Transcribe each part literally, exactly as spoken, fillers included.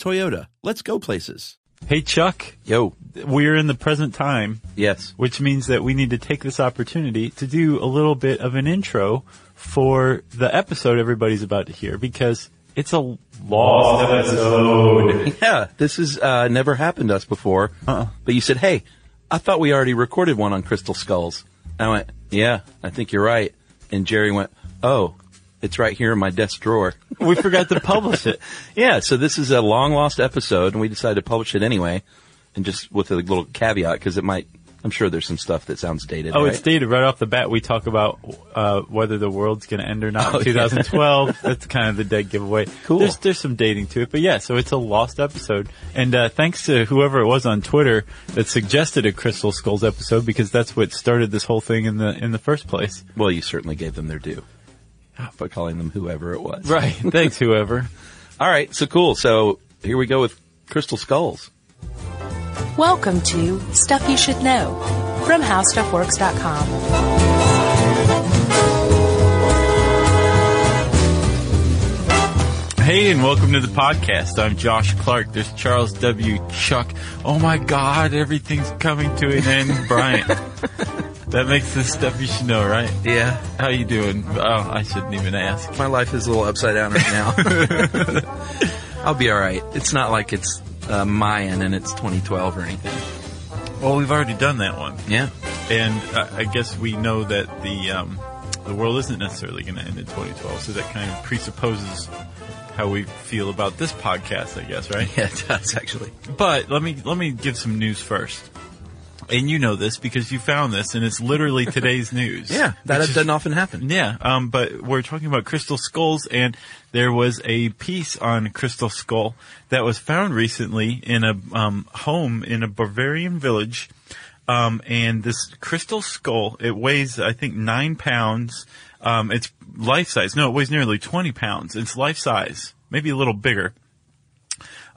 Toyota, let's go places. Hey, Chuck. Yo. We're in the present time. Yes. Which means that we need to take this opportunity to do a little bit of an intro for the episode everybody's about to hear, because it's a lost, lost episode. Yeah. This has uh, never happened to us before. Uh-uh. But you said, hey, I thought we already recorded one on Crystal Skulls. And I went, yeah, I think you're right. And Jerry went, oh, it's right here in my desk drawer. We forgot to publish it. Yeah, so this is a long-lost episode, and we decided to publish it anyway, and just with a little caveat, because it might, I'm sure there's some stuff that sounds dated. Oh, right? It's dated. Right off the bat, we talk about uh, whether the world's going to end or not oh, in two thousand twelve. Yeah. That's kind of the dead giveaway. Cool. There's, there's some dating to it, but yeah, so it's a lost episode. And uh, thanks to whoever it was on Twitter that suggested a Crystal Skulls episode, because that's what started this whole thing in the in the first place. Well, you certainly gave them their due. By calling them whoever it was. Right. Thanks, whoever. All right. So cool. So here we go with Crystal Skulls. Welcome to Stuff You Should Know from how stuff works dot com. Hey, and welcome to the podcast. I'm Josh Clark. There's Charles W. Chuck. Oh, my God. Everything's coming to an end, Bryant. That makes this Stuff You Should Know, right? Yeah. How you doing? Oh, I shouldn't even ask. My life is a little upside down right now. I'll be all right. It's not like it's uh, Mayan and it's twenty twelve or anything. Well, we've already done that one. Yeah. And uh, I guess we know that the um, the world isn't necessarily going to end in twenty twelve, so that kind of presupposes how we feel about this podcast, I guess, right? Yeah, it does, actually. But let me let me give some news first. And you know this because you found this, and it's literally today's news. Yeah, that is, doesn't often happen. Yeah, um, but we're talking about Crystal Skulls, and there was a piece on Crystal Skull that was found recently in a um, home in a Bavarian village. Um, and this Crystal Skull, it weighs, I think, nine pounds. Um, it's life-size. No, it weighs nearly twenty pounds. It's life-size, maybe a little bigger.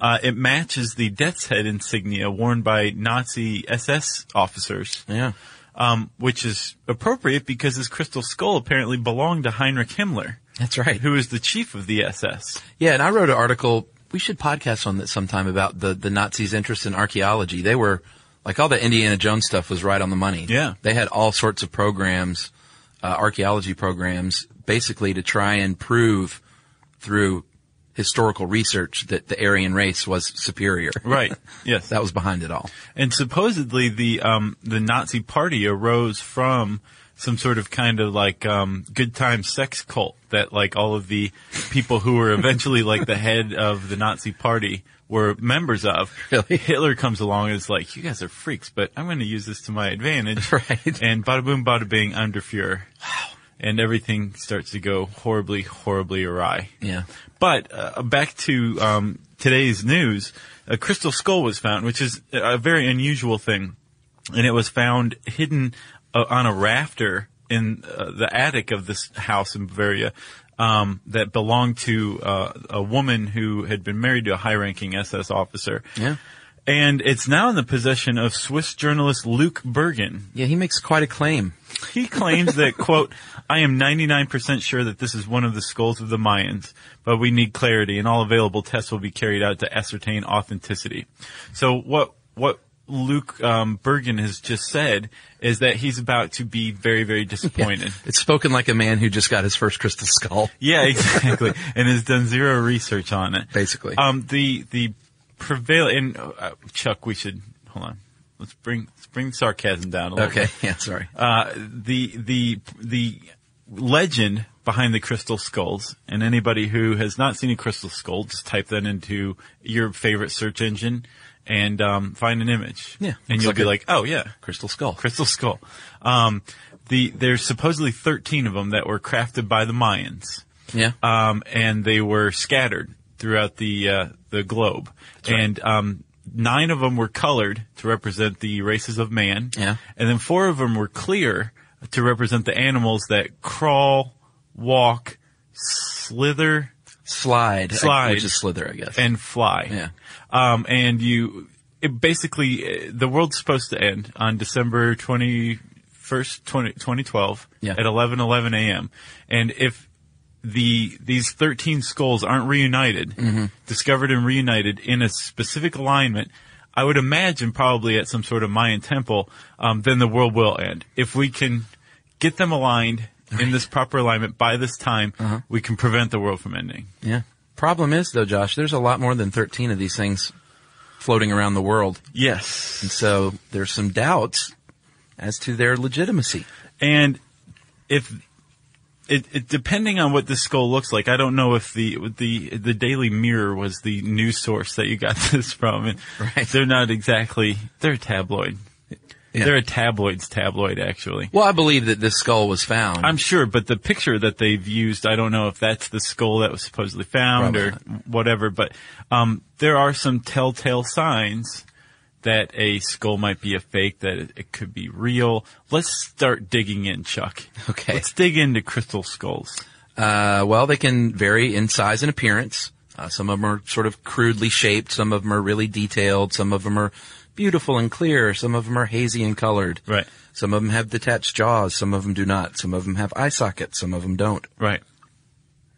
Uh, it matches the death's head insignia worn by Nazi S S officers. Yeah. Um, which is appropriate because this crystal skull apparently belonged to Heinrich Himmler. That's right. Who was the chief of the S S. Yeah, and I wrote an article, we should podcast on this sometime, about the, the Nazis' interest in archaeology. They were, like all the Indiana Jones stuff was right on the money. Yeah. They had all sorts of programs, uh, archaeology programs, basically to try and prove through historical research that the Aryan race was superior. Right. Yes. That was behind it all. And supposedly the, um, the Nazi party arose from some sort of kind of like, um, good time sex cult that like all of the people who were eventually like the head of the Nazi party were members of. Really? Hitler comes along and is like, you guys are freaks, but I'm going to use this to my advantage. Right. And bada boom, bada bing, I'm der Fuhrer. Wow. And everything starts to go horribly, horribly awry. Yeah. But uh, back to um, today's news, a crystal skull was found, which is a very unusual thing. And it was found hidden uh, on a rafter in uh, the attic of this house in Bavaria um, that belonged to uh, a woman who had been married to a high-ranking S S officer. Yeah. And it's now in the possession of Swiss journalist Luc Bergen. Yeah, he makes quite a claim. He claims that, quote, I am ninety-nine percent sure that this is one of the skulls of the Mayans, but we need clarity, and all available tests will be carried out to ascertain authenticity. So what what Luc um, Bergen has just said is that he's about to be very, very disappointed. Yeah. It's spoken like a man who just got his first crystal skull. Yeah, exactly, and has done zero research on it. Basically. Um, the the prevailing. And, uh, Chuck, we should hold on. Let's bring let's bring sarcasm down a little. Okay. Bit. Yeah. Sorry. Uh, the the the legend behind the Crystal Skulls, and anybody who has not seen a Crystal Skull, just type that into your favorite search engine and um, find an image. Yeah. And you'll like be like, oh yeah, Crystal Skull. Crystal Skull. Um, the there's supposedly thirteen of them that were crafted by the Mayans. Yeah. Um, and they were scattered throughout the uh, the globe. That's right. And um. Nine of them were colored to represent the races of man. Yeah. And then four of them were clear to represent the animals that crawl, walk, slither. Slide. Slide. Which is slither, I guess. And fly. Yeah. Um, and you, it basically, the world's supposed to end on December twenty-first, twenty twelve yeah. at eleven eleven a.m. And if the these thirteen skulls aren't reunited, mm-hmm. discovered and reunited in a specific alignment, I would imagine probably at some sort of Mayan temple, um, then the world will end. If we can get them aligned right. in this proper alignment by this time, uh-huh. we can prevent the world from ending. Yeah. Problem is, though, Josh, there's a lot more than thirteen of these things floating around the world. Yes. And so there's some doubts as to their legitimacy. And if... It, it, depending on what this skull looks like, I don't know if the the the Daily Mirror was the news source that you got this from. And right. They're not exactly – they're a tabloid. Yeah. They're a tabloid's tabloid, actually. Well, I believe that this skull was found. I'm sure, but the picture that they've used, I don't know if that's the skull that was supposedly found Probably or not. Whatever. But um, there are some telltale signs that a skull might be a fake, that it, it could be real. Let's start digging in, Chuck. Okay. Let's dig into crystal skulls. Uh, well, they can vary in size and appearance. Uh, some of them are sort of crudely shaped. Some of them are really detailed. Some of them are beautiful and clear. Some of them are hazy and colored. Right. Some of them have detached jaws. Some of them do not. Some of them have eye sockets. Some of them don't. Right.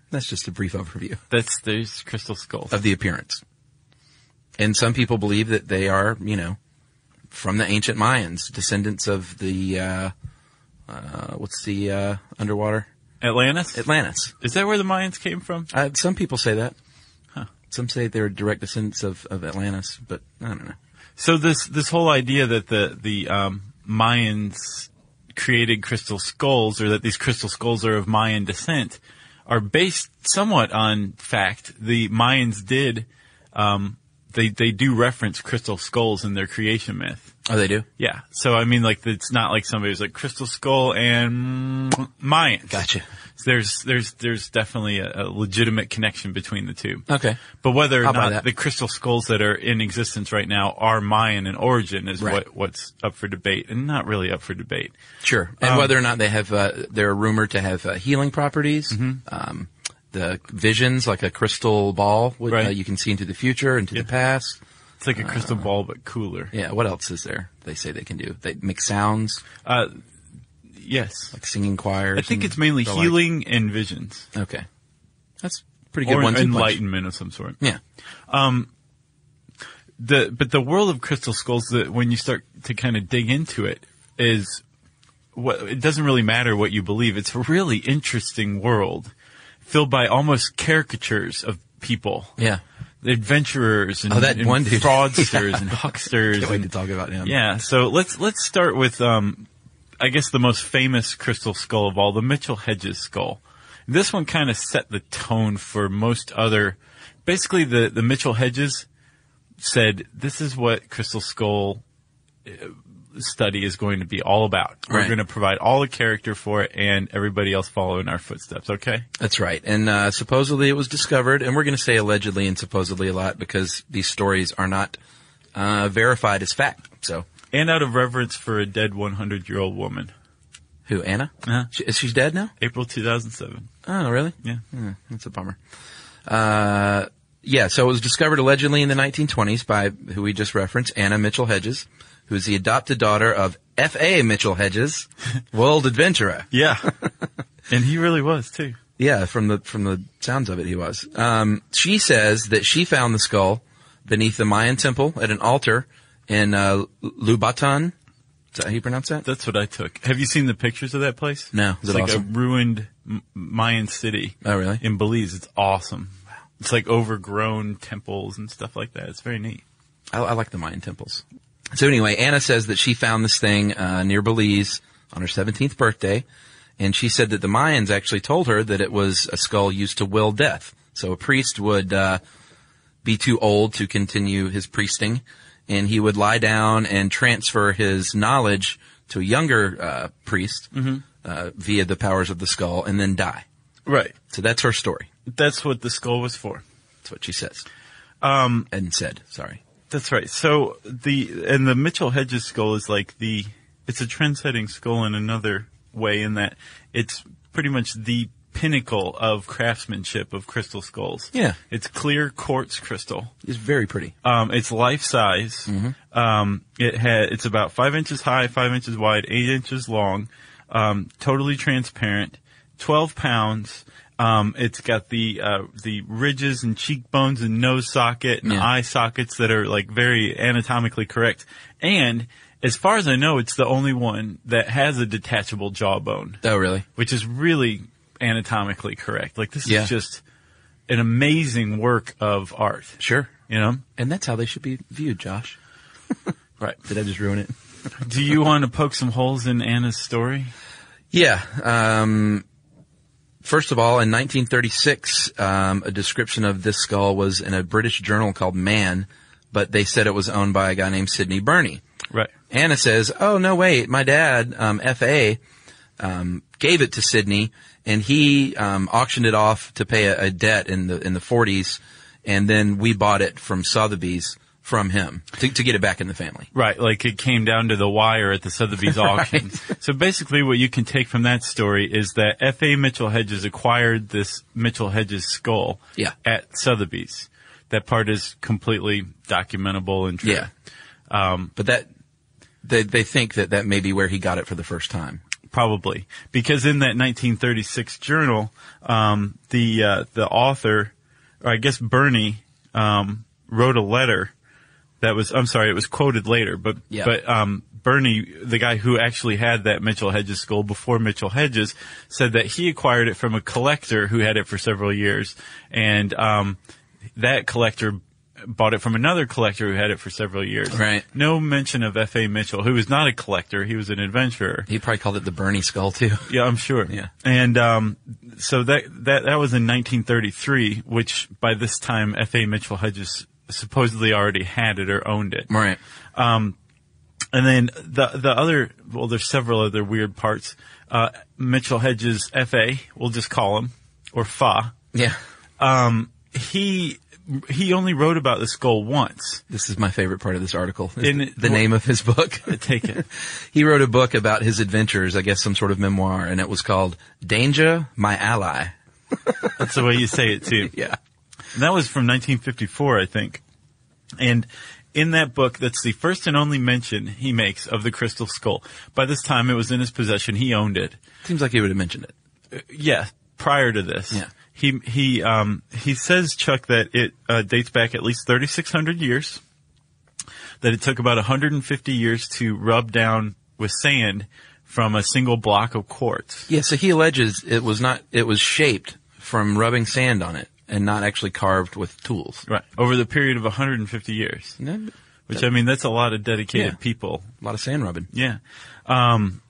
That's just a brief overview. That's those crystal skulls. Of the appearance. And some people believe that they are, you know, from the ancient Mayans, descendants of the, uh, uh, what's the, uh, underwater? Atlantis? Atlantis. Is that where the Mayans came from? Uh, some people say that. Huh. Some say they're direct descendants of, of Atlantis, but I don't know. So this, this whole idea that the, the, um, Mayans created crystal skulls, or that these crystal skulls are of Mayan descent, are based somewhat on fact. The Mayans did, um, They they do reference crystal skulls in their creation myth. Oh, they do? Yeah. So, I mean, like, it's not like somebody was like, crystal skull and Mayans. Gotcha. So there's there's there's definitely a, a legitimate connection between the two. Okay. But whether or I'll not the crystal skulls that are in existence right now are Mayan in origin is right. what what's up for debate, and not really up for debate. Sure. And um, whether or not they have uh, they're rumored to have uh, healing properties. Mm-hmm. Um The visions, like a crystal ball, would, right. uh, you can see into the future, into yeah. the past. It's like a crystal uh, ball, but cooler. Yeah. What else is there? They say they can do. They make sounds. Uh, yes. Like singing choirs. I think it's mainly healing like. and visions. Okay, that's pretty good. Or ones enlightenment of some sort. Yeah. Um. The but the world of crystal skulls, that when you start to kind of dig into it, is what it doesn't really matter what you believe. It's a really interesting world. Filled by almost caricatures of people. Yeah. Adventurers and, oh, that and one fraudsters yeah. and hucksters. Can't wait and, to talk about him. Yeah. So let's, let's start with, um, I guess the most famous crystal skull of all, the Mitchell Hedges skull. This one kind of set the tone for most other, basically the, the Mitchell Hedges said, this is what crystal skull study is going to be all about. We're right. going to provide all the character for it, and everybody else follow in our footsteps, okay? That's right. And uh, supposedly it was discovered, and we're going to say allegedly and supposedly a lot because these stories are not uh, verified as fact. So, and out of reverence for a dead one hundred-year-old woman. Who, Anna? Uh-huh. She, is she dead now? April two thousand seven. Oh, really? Yeah. Hmm, that's a bummer. Uh, yeah, so it was discovered allegedly in the nineteen twenties by who we just referenced, Anna Mitchell Hedges, who's the adopted daughter of F A Mitchell Hedges, world adventurer. Yeah. And he really was, too. Yeah, from the from the sounds of it, he was. Um, she says that she found the skull beneath the Mayan temple at an altar in uh, Lubaantun. Is that how you pronounce that? That's what I took. Have you seen the pictures of that place? No. Is it's it like awesome? A ruined Mayan city. Oh, really? In Belize. It's awesome. Wow. It's like overgrown temples and stuff like that. It's very neat. I, I like the Mayan temples. So anyway, Anna says that she found this thing uh, near Belize on her seventeenth birthday, and she said that the Mayans actually told her that it was a skull used to will death. So a priest would uh, be too old to continue his priesting, and he would lie down and transfer his knowledge to a younger uh, priest mm-hmm. uh, via the powers of the skull and then die. Right. So that's her story. That's what the skull was for. That's what she says. Um, and said, sorry. That's right. So the, and the Mitchell Hedges skull is like the, it's a trendsetting skull in another way in that it's pretty much the pinnacle of craftsmanship of crystal skulls. Yeah. It's clear quartz crystal. It's very pretty. Um, it's life size. Mm-hmm. Um, it had, it's about five inches high, five inches wide, eight inches long, um, totally transparent, twelve pounds. Um, it's got the, uh, the ridges and cheekbones and nose socket and yeah. eye sockets that are like very anatomically correct. And as far as I know, it's the only one that has a detachable jawbone. Oh, really? Which is really anatomically correct. Like this yeah. is just an amazing work of art. Sure. You know? And that's how they should be viewed, Josh. Right. Did I just ruin it? Do you want to poke some holes in Anna's story? Yeah. Um, First of all, in nineteen thirty-six, um, a description of this skull was in a British journal called Man, but they said it was owned by a guy named Sidney Burney. Right. Anna says, oh, no, wait, my dad, um, F A, um, gave it to Sidney, and he um, auctioned it off to pay a, a debt in the in the forties, and then we bought it from Sotheby's from him to, to get it back in the family. Right, like it came down to the wire at the Sotheby's auction. Right. So basically what you can take from that story is that F A. Mitchell Hedges acquired this Mitchell Hedges skull yeah. at Sotheby's. That part is completely documentable and true. Yeah. Um, but that they, they think that that may be where he got it for the first time. Probably. Because in that nineteen thirty-six journal, um, the uh, the author, or I guess Burney, um, wrote a letter. That was, I'm sorry, it was quoted later, but, yeah. but, um, Burney, the guy who actually had that Mitchell Hedges skull before Mitchell Hedges, said that he acquired it from a collector who had it for several years. And, um, that collector bought it from another collector who had it for several years. Right. No mention of F A. Mitchell, who was not a collector. He was an adventurer. He probably called it the Burney skull too. Yeah, I'm sure. Yeah. And, um, so that, that, that was in nineteen thirty-three, which by this time F A. Mitchell Hedges supposedly already had it or owned it. Right. Um, and then the, the other, well, there's several other weird parts. Uh, Mitchell Hedges, F A, we'll just call him, or F A. Yeah. Um, he, he only wrote about the skull once. This is my favorite part of this article. In, the name of his book. Take it. He wrote a book about his adventures, I guess some sort of memoir, and it was called Danger, My Ally. That's the way you say it too. Yeah. And that was from nineteen fifty-four, I think. And in that book, that's the first and only mention he makes of the crystal skull. By this time, it was in his possession. He owned it. Seems like he would have mentioned it. Uh, yeah, prior to this. Yeah. He, he, um, he says, Chuck, that it uh, dates back at least thirty-six hundred years, that it took about one hundred fifty years to rub down with sand from a single block of quartz. Yeah, so he alleges it was not, it was shaped from rubbing sand on it. And not actually carved with tools. Right. Over the period of one hundred fifty years. No, which, I mean, that's a lot of dedicated yeah. people. A lot of sand rubbing. Yeah. Um,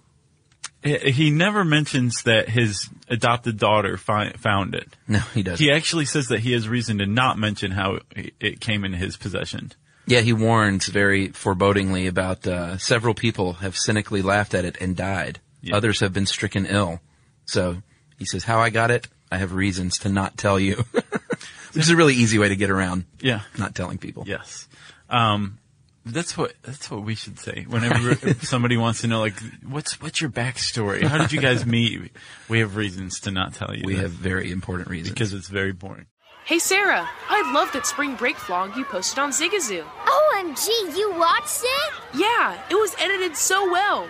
he never mentions that his adopted daughter fi- found it. No, he doesn't. He actually says that he has reason to not mention how it came into his possession. Yeah, he warns very forebodingly about uh, several people have cynically laughed at it and died. Yeah. Others have been stricken ill. So he says, how I got it, I have reasons to not tell you. Which is a really easy way to get around yeah. not telling people. Yes. Um, that's what that's what we should say whenever somebody wants to know, like, what's what's your backstory? How did you guys meet? We have reasons to not tell you. We that. have very important reasons. Because it's very boring. Hey, Sarah, I love that spring break vlog you posted on Zigazoo. O M G, you watched it? Yeah, it was edited so well.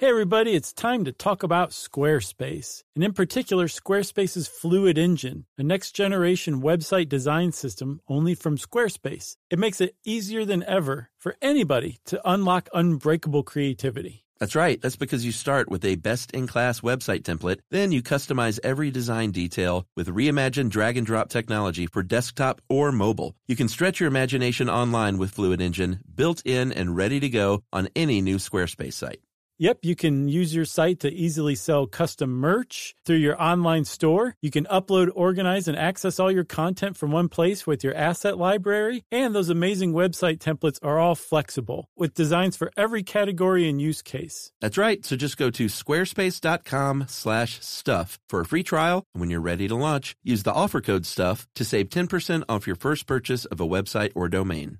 Hey everybody, it's time to talk about Squarespace, and in particular Squarespace's Fluid Engine, a next-generation website design system only from Squarespace. It makes it easier than ever for anybody to unlock unbreakable creativity. That's right. That's because you start with a best-in-class website template, then you customize every design detail with reimagined drag-and-drop technology for desktop or mobile. You can stretch your imagination online with Fluid Engine, built in and ready to go on any new Squarespace site. Yep, you can use your site to easily sell custom merch through your online store. You can upload, organize, and access all your content from one place with your asset library. And those amazing website templates are all flexible, with designs for every category and use case. That's right. So just go to squarespace.com slash stuff for a free trial. And when you're ready to launch, use the offer code STUFF to save ten percent off your first purchase of a website or domain.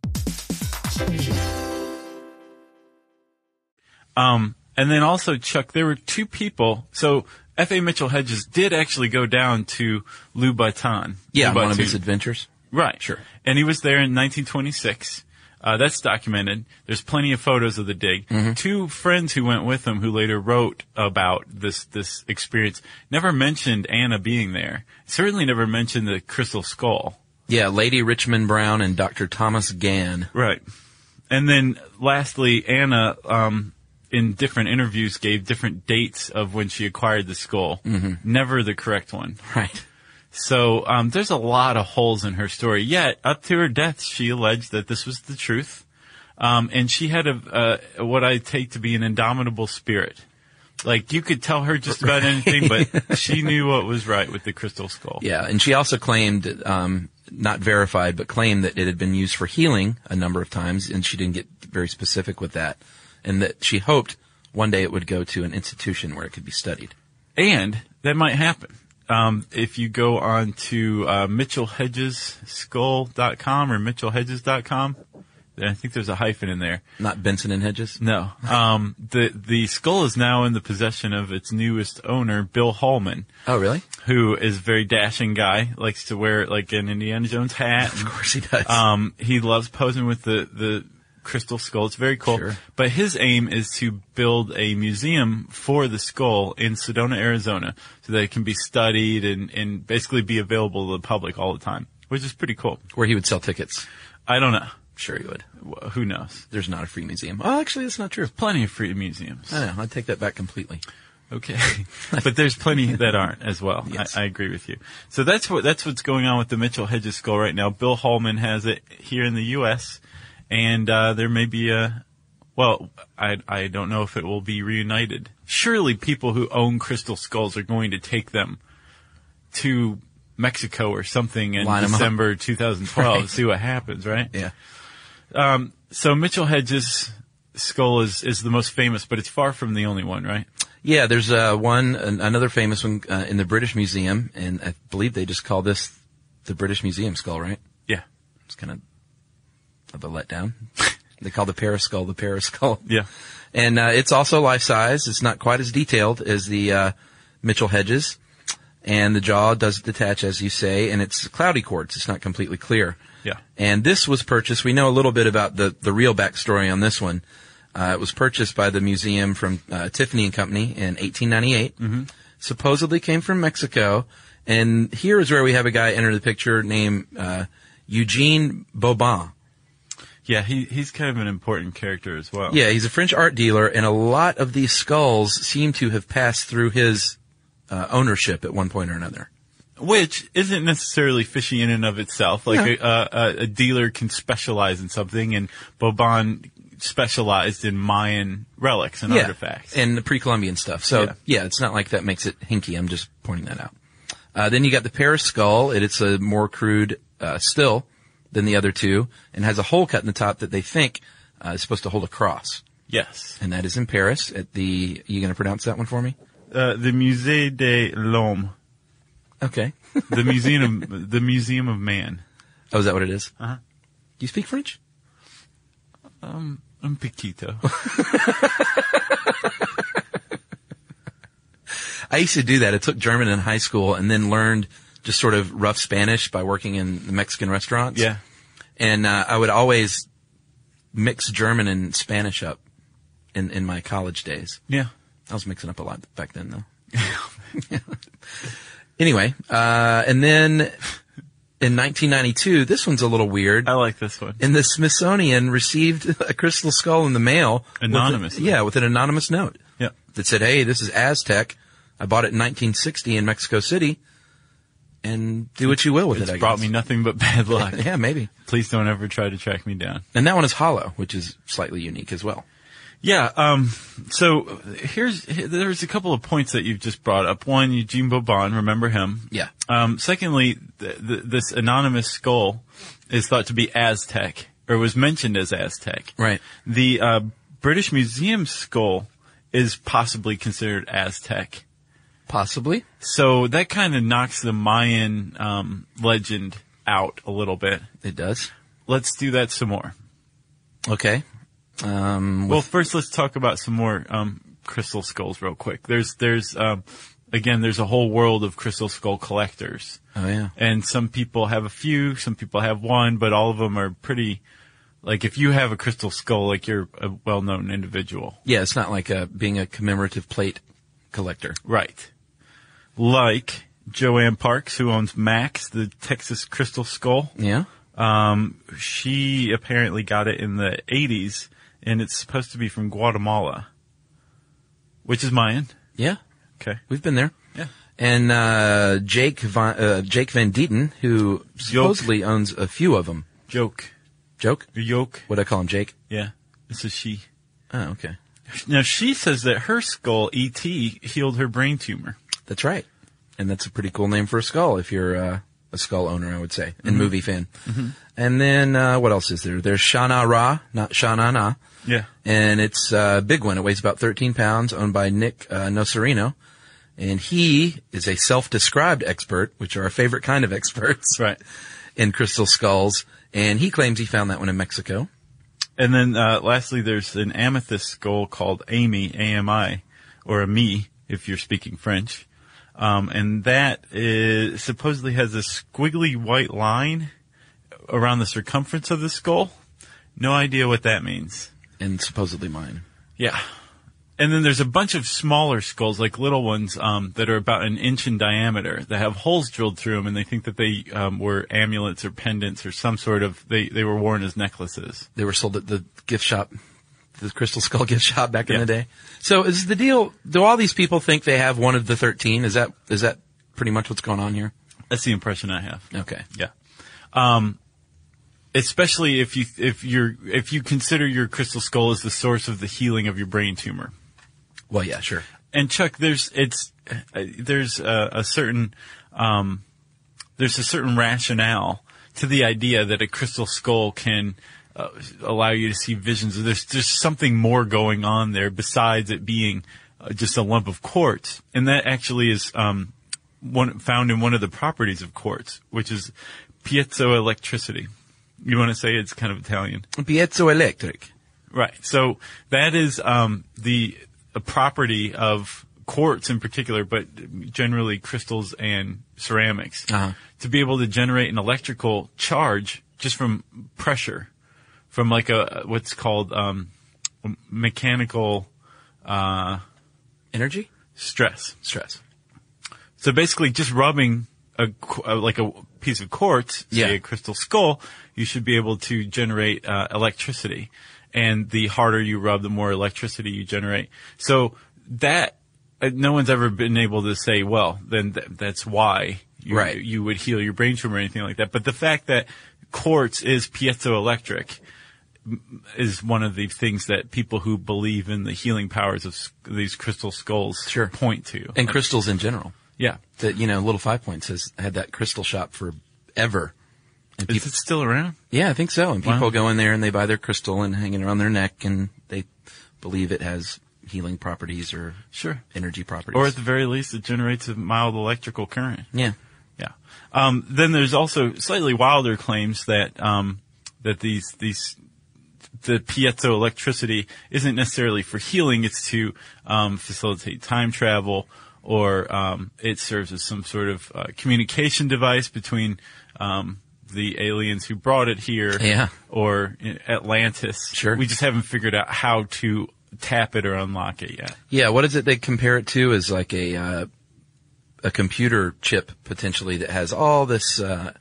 Um. And then also, Chuck, there were two people. So F A. Mitchell Hedges did actually go down to Lubaantun. Yeah, Lubaantun. One of his adventures. Right. Sure. And he was there in nineteen twenty-six. Uh, that's documented. There's plenty of photos of the dig. Mm-hmm. Two friends who went with him who later wrote about this this experience never mentioned Anna being there. Certainly never mentioned the Crystal Skull. Yeah, Lady Richmond Brown and Doctor Thomas Gann. Right. And then lastly, Anna... um in different interviews, gave different dates of when she acquired the skull. Mm-hmm. Never the correct one. Right. So um, there's a lot of holes in her story. Yet, up to her death, she alleged that this was the truth. Um, and she had a uh, what I take to be an indomitable spirit. Like, you could tell her just about anything, but she knew what was right with the crystal skull. Yeah, and she also claimed, um, not verified, but claimed that it had been used for healing a number of times, and she didn't get very specific with that. And that she hoped one day it would go to an institution where it could be studied. And that might happen. Um, if you go on to uh, Mitchell Hedges Skull dot com or Mitchell Hedges dot com, I think there's a hyphen in there. Not Benson and Hedges? No. Um, the the skull is now in the possession of its newest owner, Bill Hallman. Oh, really? Who is a very dashing guy, likes to wear like an Indiana Jones hat. Of course he does. Um, he loves posing with the... the crystal skull. It's very cool. Sure. But his aim is to build a museum for the skull in Sedona, Arizona, so that it can be studied and, and basically be available to the public all the time, which is pretty cool. Where he would sell tickets. I don't know. Sure he would. Well, who knows? There's not a free museum. Oh, actually, that's not true. There's plenty of free museums. I know. I take that back completely. Okay. But there's plenty that aren't as well. Yes. I, I agree with you. So that's what that's what's going on with the Mitchell Hedges skull right now. Bill Hallman has it here in the U S, and uh there may be a, well, I I don't know if it will be reunited. Surely people who own crystal skulls are going to take them to Mexico or something in December twenty twelve to see what happens, right? Yeah. Um, so Mitchell Hedges' skull is, is the most famous, but it's far from the only one, right? Yeah, there's uh, one, another famous one uh, in the British Museum, and I believe they just call this the British Museum skull, right? Yeah. It's kind of... of a letdown. They call the Paris skull the Paris skull. Yeah. And uh, it's also life-size. It's not quite as detailed as the uh, Mitchell Hedges. And the jaw does detach, as you say, and it's cloudy quartz. It's not completely clear. Yeah. And this was purchased. We know a little bit about the, the real backstory on this one. Uh, it was purchased by the museum from uh, Tiffany and Company in eighteen ninety-eight. Mm-hmm. Supposedly came from Mexico. And here is where we have a guy enter the picture named uh, Eugene Boban. Yeah, he he's kind of an important character as well. Yeah, he's a French art dealer, and a lot of these skulls seem to have passed through his uh, ownership at one point or another. Which isn't necessarily fishy in and of itself. Like no. a, a, a dealer can specialize in something, and Boban specialized in Mayan relics and yeah. artifacts. And the pre-Columbian stuff. So, yeah. yeah, it's not like that makes it hinky. I'm just pointing that out. Uh, then you got the Paris skull. It, it's a more crude uh, still than the other two, and has a hole cut in the top that they think uh, is supposed to hold a cross. Yes. And that is in Paris at the, are you going to pronounce that one for me? Uh, the Musée de l'Homme. Okay. the Museum of, the Museum of Man. Oh, is that what it is? Uh-huh. Do you speak French? Um, un piquito. I used to do that. I took German in high school and then learned just sort of rough Spanish by working in the Mexican restaurants. Yeah. And uh, I would always mix German and Spanish up in, in my college days. Yeah. I was mixing up a lot back then, though. yeah. Anyway, uh, and then in nineteen ninety-two, this one's a little weird. I like this one. And the Smithsonian received a crystal skull in the mail. Anonymous. Yeah, with an anonymous note. Yeah. That said, hey, this is Aztec. I bought it in nineteen sixty in Mexico City. And do what you will with it's it, I brought guess. me nothing but bad luck. yeah, maybe. Please don't ever try to track me down. And that one is hollow, which is slightly unique as well. Yeah, um, so here's, there's a couple of points that you've just brought up. One, Eugene Boban, remember him. Yeah. Um, secondly, th- th- this anonymous skull is thought to be Aztec, or was mentioned as Aztec. Right. The, uh, British Museum skull is possibly considered Aztec. Possibly. So that kind of knocks the Mayan, um, legend out a little bit. It does. Let's do that some more. Okay. Um, well, first let's talk about some more um, crystal skulls real quick. There's, there's, um, again, there's a whole world of crystal skull collectors. Oh yeah. And some people have a few, some people have one, but all of them are pretty. Like if you have a crystal skull, like you're a well-known individual. Yeah, it's not like a, being a commemorative plate collector. Right. Like Joanne Parks, who owns Max, the Texas crystal skull. Yeah. Um, she apparently got it in the eighties. And it's supposed to be from Guatemala, which is Mayan. Yeah. Okay. We've been there. Yeah. And uh, Jake Van, uh, Jake Van Dieten, who supposedly Yoke. owns a few of them. Joke. Joke? Yoke. What'd I call him, Jake? Yeah. This is she. Oh, okay. Now, she says that her skull, E T, healed her brain tumor. That's right. And that's a pretty cool name for a skull if you're uh, a skull owner, I would say, and mm-hmm. movie fan. Mm-hmm. And then uh, what else is there? There's Shana Ra, not Shana Na. Yeah. And it's a big one. It weighs about thirteen pounds, owned by Nick uh, Nocerino. And he is a self-described expert, which are our favorite kind of experts. Right. In crystal skulls. And he claims he found that one in Mexico. And then, uh, lastly, there's an amethyst skull called Amy, A M I, or Ami, if you're speaking French. Um, and that is, supposedly has a squiggly white line around the circumference of the skull. No idea what that means. And supposedly mine. Yeah. And then there's a bunch of smaller skulls, like little ones, um, that are about an inch in diameter that have holes drilled through them, and they think that they um, were amulets or pendants or some sort of, they, they were worn as necklaces. They were sold at the gift shop, the Crystal Skull gift shop back yeah. in the day. So is the deal, do all these people think they have one of the thirteen? Is that, is that pretty much what's going on here? That's the impression I have. Okay. Yeah. Um, Especially if you if you're if you consider your crystal skull as the source of the healing of your brain tumor. Well, yeah, sure. And Chuck, there's it's uh, there's a, a certain um, there's a certain rationale to the idea that a crystal skull can uh, allow you to see visions. There's just something more going on there besides it being uh, just a lump of quartz, and that actually is um, one found in one of the properties of quartz, which is piezoelectricity. You want to say it's kind of Italian. Piezoelectric. Right. So that is um the a property of quartz in particular, but generally crystals and ceramics. Uh-huh. To be able to generate an electrical charge just from pressure, from like a what's called um mechanical uh energy? Stress. Stress. So basically just rubbing a like a piece of quartz, say yeah. a crystal skull, you should be able to generate uh, electricity. And the harder you rub, the more electricity you generate. So that, uh, no one's ever been able to say, well, then th- that's why you, right. you would heal your brain tumor or anything like that. But the fact that quartz is piezoelectric is one of the things that people who believe in the healing powers of these crystal skulls sure. point to. And like, crystals in general. Yeah. That, you know, Little Five Points has had that crystal shop forever. And is people, it still around? Yeah, I think so. And people wow. go in there and they buy their crystal and hang it around their neck, and they believe it has healing properties or sure. energy properties. Or at the very least, it generates a mild electrical current. Yeah. Yeah. Um, then there's also slightly wilder claims that, um, that these, these, the piezoelectricity isn't necessarily for healing. It's to, um, facilitate time travel, or, um, it serves as some sort of, uh, communication device between, um, the aliens who brought it here yeah. or Atlantis. Sure. We just haven't figured out how to tap it or unlock it yet. Yeah. What is it they compare it to is like a, uh, a computer chip potentially that has all this, uh,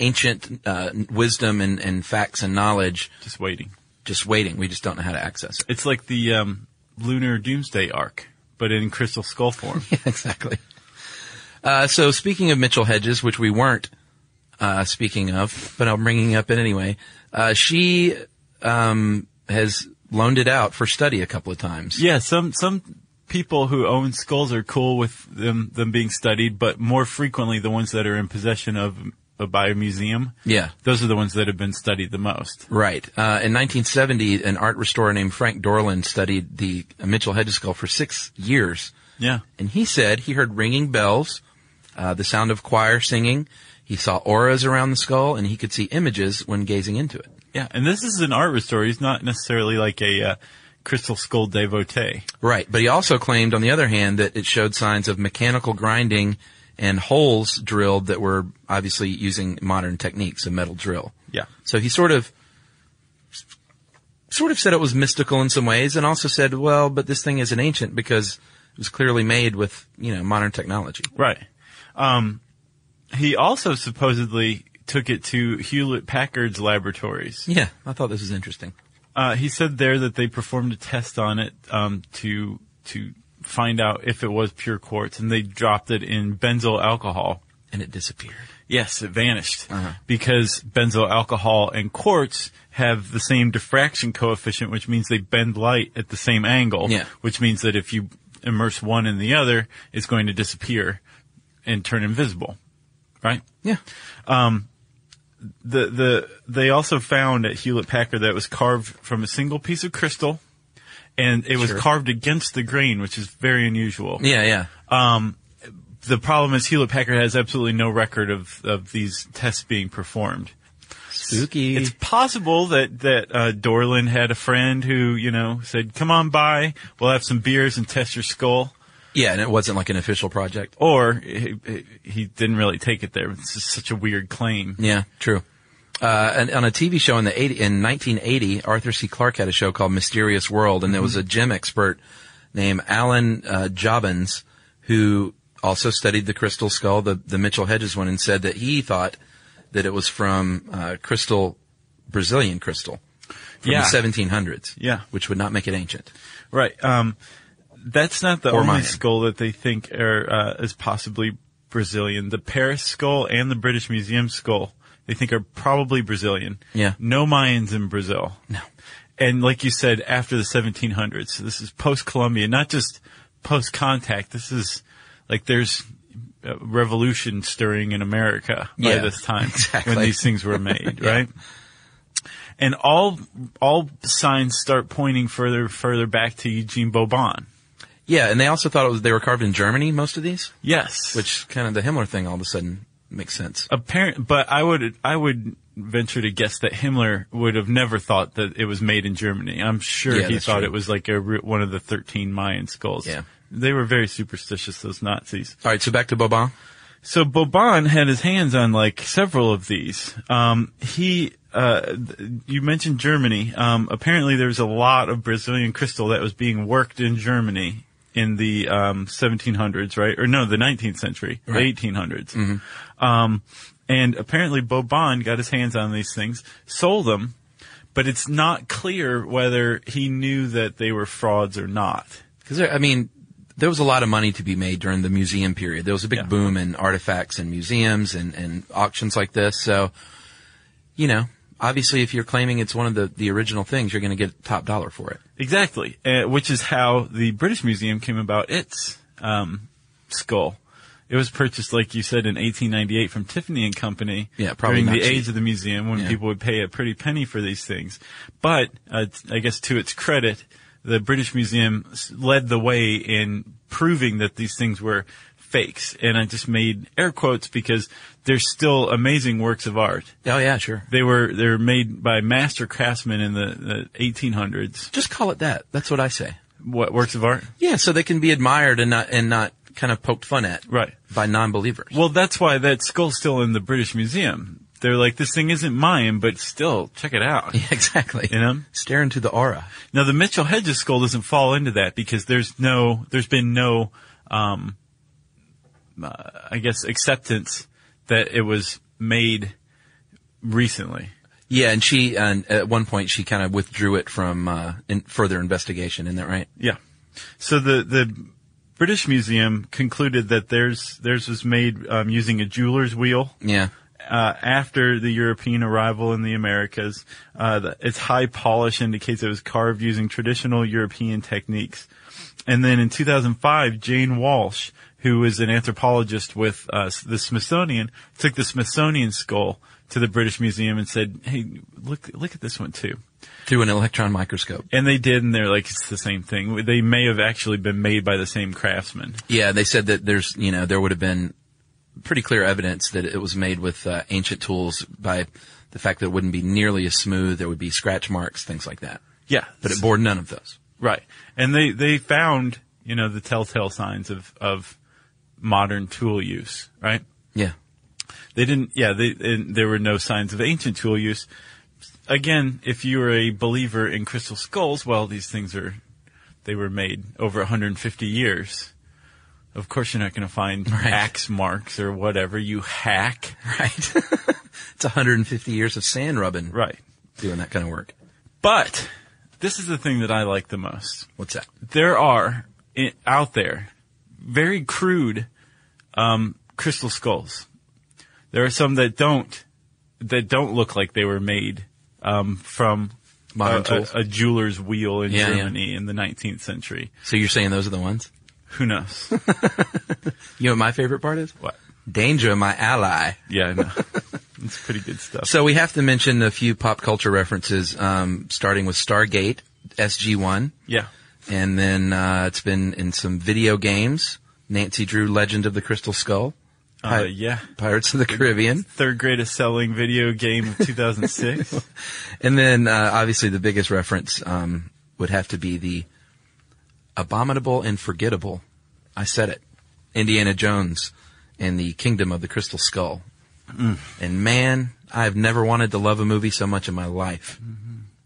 ancient, uh, wisdom and, and facts and knowledge. Just waiting. Just waiting. We just don't know how to access it. It's like the, um, lunar doomsday arc, but in crystal skull form. Yeah, exactly. Uh, so speaking of Mitchell Hedges, which we weren't, Uh, speaking of, but I'm bringing up it anyway. Uh, she, um, has loaned it out for study a couple of times. Yeah, some, some people who own skulls are cool with them, them being studied, but more frequently the ones that are in possession of a by a museum. Yeah. Those are the ones that have been studied the most. Right. Uh, in nineteen seventy, an art restorer named Frank Dorland studied the Mitchell Hedges skull for six years. Yeah. And he said he heard ringing bells, uh, the sound of choir singing. He saw auras around the skull, and he could see images when gazing into it. Yeah, and this is an art restorer. He's not necessarily like a uh, crystal skull devotee. Right, but he also claimed, on the other hand, that it showed signs of mechanical grinding and holes drilled that were obviously using modern techniques, a metal drill. Yeah. So he sort of sort of said it was mystical in some ways, and also said, well, but this thing isn't ancient because it was clearly made with, you know, modern technology. Right. Um He also supposedly took it to Hewlett-Packard's laboratories. Yeah, I thought this was interesting. Uh, he said there that they performed a test on it um, to to find out if it was pure quartz, and they dropped it in benzyl alcohol. And it disappeared. Yes, it vanished. Uh-huh. Because benzyl alcohol and quartz have the same diffraction coefficient, which means they bend light at the same angle, yeah. which means that if you immerse one in the other, it's going to disappear and turn invisible. Right? Yeah. Um, the, the, they also found at Hewlett-Packard that it was carved from a single piece of crystal, and it was sure. carved against the grain, which is very unusual. Yeah, yeah. Um, the problem is Hewlett-Packard has absolutely no record of, of these tests being performed. Spooky. It's possible that, that, uh, Dorland had a friend who, you know, said, come on by, we'll have some beers and test your skull. Yeah, and it wasn't like an official project. Or he, he didn't really take it there. It's just such a weird claim. Yeah, true. Uh, and on a T V show in the eighty, in nineteen eighty, Arthur C. Clarke had a show called Mysterious World, and mm-hmm. there was a gem expert named Alan uh, Jobbins who also studied the crystal skull, the, the Mitchell Hedges one, and said that he thought that it was from uh, crystal, Brazilian crystal from yeah. the seventeen hundreds, yeah, which would not make it ancient. Right. Um That's not the or only Mayan. Skull that they think are, uh, is possibly Brazilian. The Paris skull and the British Museum skull, they think are probably Brazilian. Yeah. No Mayans in Brazil. No. And like you said, after the seventeen hundreds. So this is post-Columbia, not just post-contact. This is like there's a revolution stirring in America yeah, by this time exactly. when these things were made, yeah. right? And all, all signs start pointing further, further back to Eugene Boban. Yeah, and they also thought it was, they were carved in Germany, most of these? Yes. Which kind of the Himmler thing all of a sudden makes sense. Apparent, but I would, I would venture to guess that Himmler would have never thought that it was made in Germany. I'm sure yeah, he thought true. It was like a, one of the thirteen Mayan skulls. Yeah. They were very superstitious, those Nazis. All right, so back to Boban. So Boban had his hands on like several of these. Um, he, Uh, you mentioned Germany. Um, apparently there's a lot of Brazilian crystal that was being worked in Germany. In the um seventeen hundreds, right? Or no, the nineteenth century, right. the eighteen hundreds. Mm-hmm. Um, and apparently Boban got his hands on these things, sold them, but it's not clear whether he knew that they were frauds or not. Because I mean, there was a lot of money to be made during the museum period. There was a big yeah. boom in artifacts and museums and, and auctions like this. So, you know, obviously if you're claiming it's one of the, the original things, you're going to get top dollar for it. Exactly, uh, which is how the British Museum came about its um, skull. It was purchased, like you said, in eighteen ninety-eight from Tiffany and Company yeah, probably during the cheap. age of the museum when yeah. people would pay a pretty penny for these things. But uh, I guess to its credit, the British Museum led the way in proving that these things were fakes. And I just made air quotes because they're still amazing works of art. Oh, yeah, sure. They were they were made by master craftsmen in the, the eighteen hundreds. Just call it that. That's what I say. What, works of art? Yeah, so they can be admired and not and not... kind of poked fun at right. by non-believers. Well, that's why that skull's still in the British Museum. They're like, this thing isn't Mayan, but still, check it out. Yeah, exactly. You know? Stare into the aura. Now, the Mitchell Hedges skull doesn't fall into that because there's no, there's been no, um, uh, I guess, acceptance that it was made recently. Yeah, and she, and at one point, she kind of withdrew it from uh, in further investigation. Isn't that right? Yeah. So the the... British Museum concluded that theirs theirs was made um, using a jeweler's wheel. Yeah. Uh, after the European arrival in the Americas, uh, the, its high polish indicates it was carved using traditional European techniques. And then in two thousand five, Jane Walsh, who is an anthropologist with uh, the Smithsonian, took the Smithsonian skull to the British Museum and said, "Hey, look look at this one too." Through an electron microscope. And they did, and they're like, it's the same thing. They may have actually been made by the same craftsman. Yeah, they said that there's, you know, there would have been pretty clear evidence that it was made with uh, ancient tools by the fact that it wouldn't be nearly as smooth. There would be scratch marks, things like that. Yeah. But it bore none of those. Right. And they, they found, you know, the telltale signs of, of modern tool use, right? Yeah. They didn't, yeah, they, and there were no signs of ancient tool use. Again, if you're a believer in crystal skulls, well, these things are, they were made over one hundred fifty years. Of course you're not going to find right. axe marks or whatever, you hack. Right. It's one hundred fifty years of sand rubbing. Right. Doing that kind of work. But this is the thing that I like the most. What's that? There are in, out there very crude um, crystal skulls. There are some that don't, that don't look like they were made Um, from modern tools. A, a jeweler's wheel in yeah, Germany yeah. in the nineteenth century. So you're saying those are the ones? Who knows? You know what my favorite part is? What? Danger, my ally. Yeah, I know. It's pretty good stuff. So we have to mention a few pop culture references, um, starting with Stargate, S G one. Yeah. And then uh, it's been in some video games. Nancy Drew, Legend of the Crystal Skull. Uh, yeah. Pirates of the Caribbean. Third greatest selling video game of two thousand six. And then, uh, obviously the biggest reference, um, would have to be the abominable and forgettable. I said it. Indiana Jones and the Kingdom of the Crystal Skull. Mm. And man, I've never wanted to love a movie so much in my life. Mm-hmm.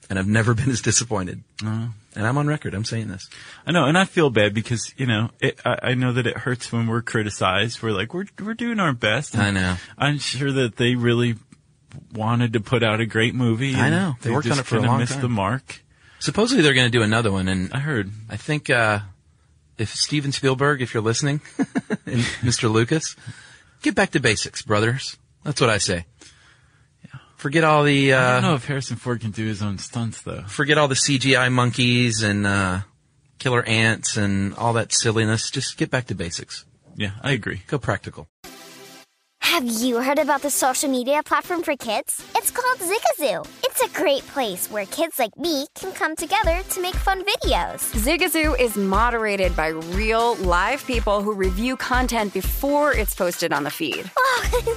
And I've never been as disappointed. Uh-huh. And I'm on record. I'm saying this. I know, and I feel bad because, you know, it, I, I know that it hurts when we're criticized. We're like, we're we're doing our best. I know. I'm sure that they really wanted to put out a great movie. I know. They, they worked on it for a long time. They just missed the mark. Supposedly they're going to do another one. And I heard. I think uh if Steven Spielberg, if you're listening, and Mister Lucas, get back to basics, brothers. That's what I say. Forget all the, uh... I don't know if Harrison Ford can do his own stunts, though. Forget all the C G I monkeys and, uh, killer ants and all that silliness. Just get back to basics. Yeah, I agree. Go practical. Have you heard about the social media platform for kids? It's called Zigazoo. It's a great place where kids like me can come together to make fun videos. Zigazoo is moderated by real, live people who review content before it's posted on the feed. Oh,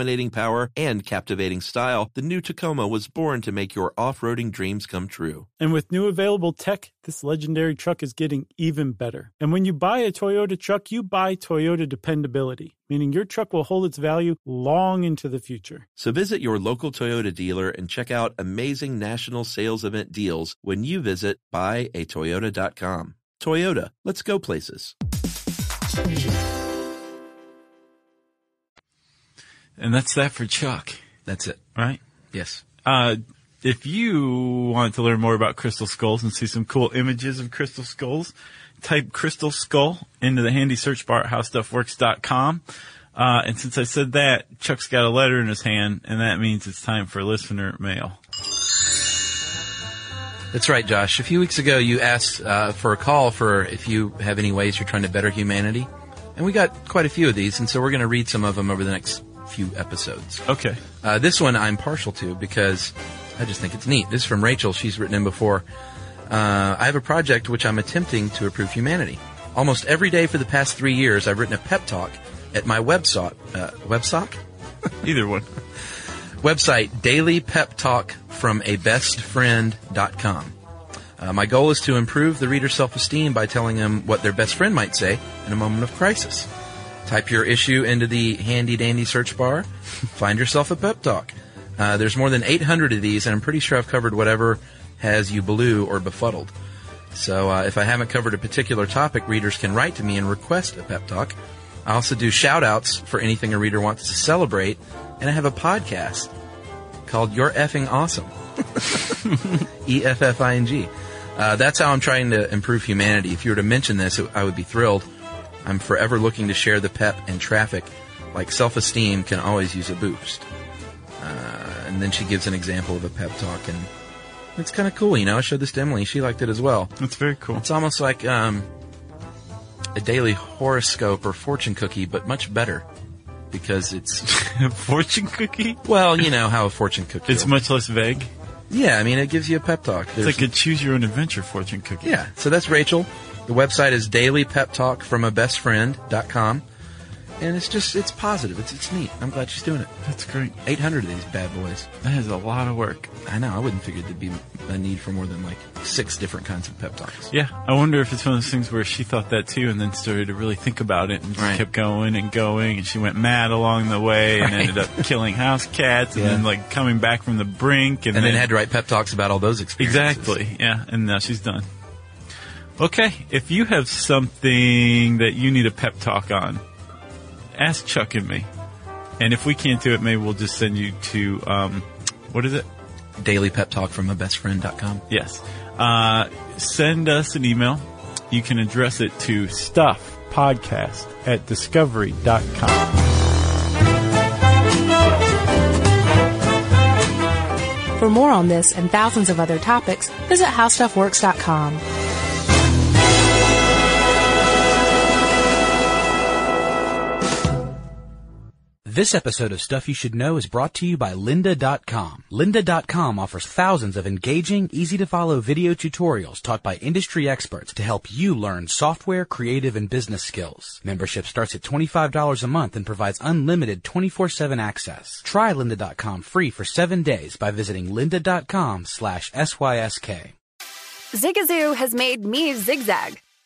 Dominating power and captivating style, the new Tacoma was born to make your off-roading dreams come true. And with new available tech, this legendary truck is getting even better. And when you buy a Toyota truck, you buy Toyota dependability, meaning your truck will hold its value long into the future. So visit your local Toyota dealer and check out amazing national sales event deals when you visit buy a toyota dot com. Toyota, let's go places. And that's that for Chuck. That's it. Right? Yes. Uh, if you want to learn more about Crystal Skulls and see some cool images of Crystal Skulls, type Crystal Skull into the handy search bar at how stuff works dot com. Uh, and since I said that, Chuck's got a letter in his hand, and that means it's time for listener mail. That's right, Josh. A few weeks ago, you asked uh, for a call for if you have any ways you're trying to better humanity. And we got quite a few of these, and so we're going to read some of them over the next few episodes. Okay. Uh, this one I'm partial to because I just think it's neat. This is from Rachel. She's written in before. Uh, I have a project which I'm attempting to improve humanity. Almost every day for the past three years, I've written a pep talk at my website. Uh, websock? Either one. Website, Daily Pep Talk from a best friend dot com. Uh, my goal is to improve the reader's self-esteem by telling them what their best friend might say in a moment of crisis. Type your issue into the handy-dandy search bar. Find yourself a pep talk. Uh, there's more than eight hundred of these, and I'm pretty sure I've covered whatever has you blue or befuddled. So uh, if I haven't covered a particular topic, readers can write to me and request a pep talk. I also do shout-outs for anything a reader wants to celebrate, and I have a podcast called You're Effing Awesome. E F F I N G. Uh, that's how I'm trying to improve humanity. If you were to mention this, it, I would be thrilled. I'm forever looking to share the pep and traffic, like self-esteem can always use a boost. Uh, and then she gives an example of a pep talk, and it's kind of cool, you know. I showed this to Emily. She liked it as well. That's very cool. It's almost like um, a daily horoscope or fortune cookie, but much better because it's... A fortune cookie? Well, you know how a fortune cookie... It's much less vague? Yeah, I mean, it gives you a pep talk. There's it's like a choose-your-own-adventure fortune cookie. Yeah, so that's Rachel. The website is daily pep talk from a best friend dot com, and it's just, it's positive. It's it's neat. I'm glad she's doing it. That's great. eight hundred of these bad boys. That is a lot of work. I know. I wouldn't figure there'd be a need for more than like six different kinds of pep talks. Yeah. I wonder if it's one of those things where she thought that too and then started to really think about it and just right. kept going and going, and she went mad along the way and right. ended up killing house cats and yeah. then like coming back from the brink. And, and then, then had to write pep talks about all those experiences. Exactly. Yeah. And now she's done. Okay, if you have something that you need a pep talk on, ask Chuck and me. And if we can't do it, maybe we'll just send you to, um, what is it? Daily Pep Talk from a best friend dot com. Yes. Uh, send us an email. You can address it to stuffpodcast at discovery dot com. For more on this and thousands of other topics, visit how stuff works dot com. This episode of Stuff You Should Know is brought to you by Lynda dot com. Lynda dot com offers thousands of engaging, easy-to-follow video tutorials taught by industry experts to help you learn software, creative, and business skills. Membership starts at twenty-five dollars a month and provides unlimited twenty-four seven access. Try Lynda dot com free for seven days by visiting lynda dot com slash S Y S K. Zigazoo has made me zigzag.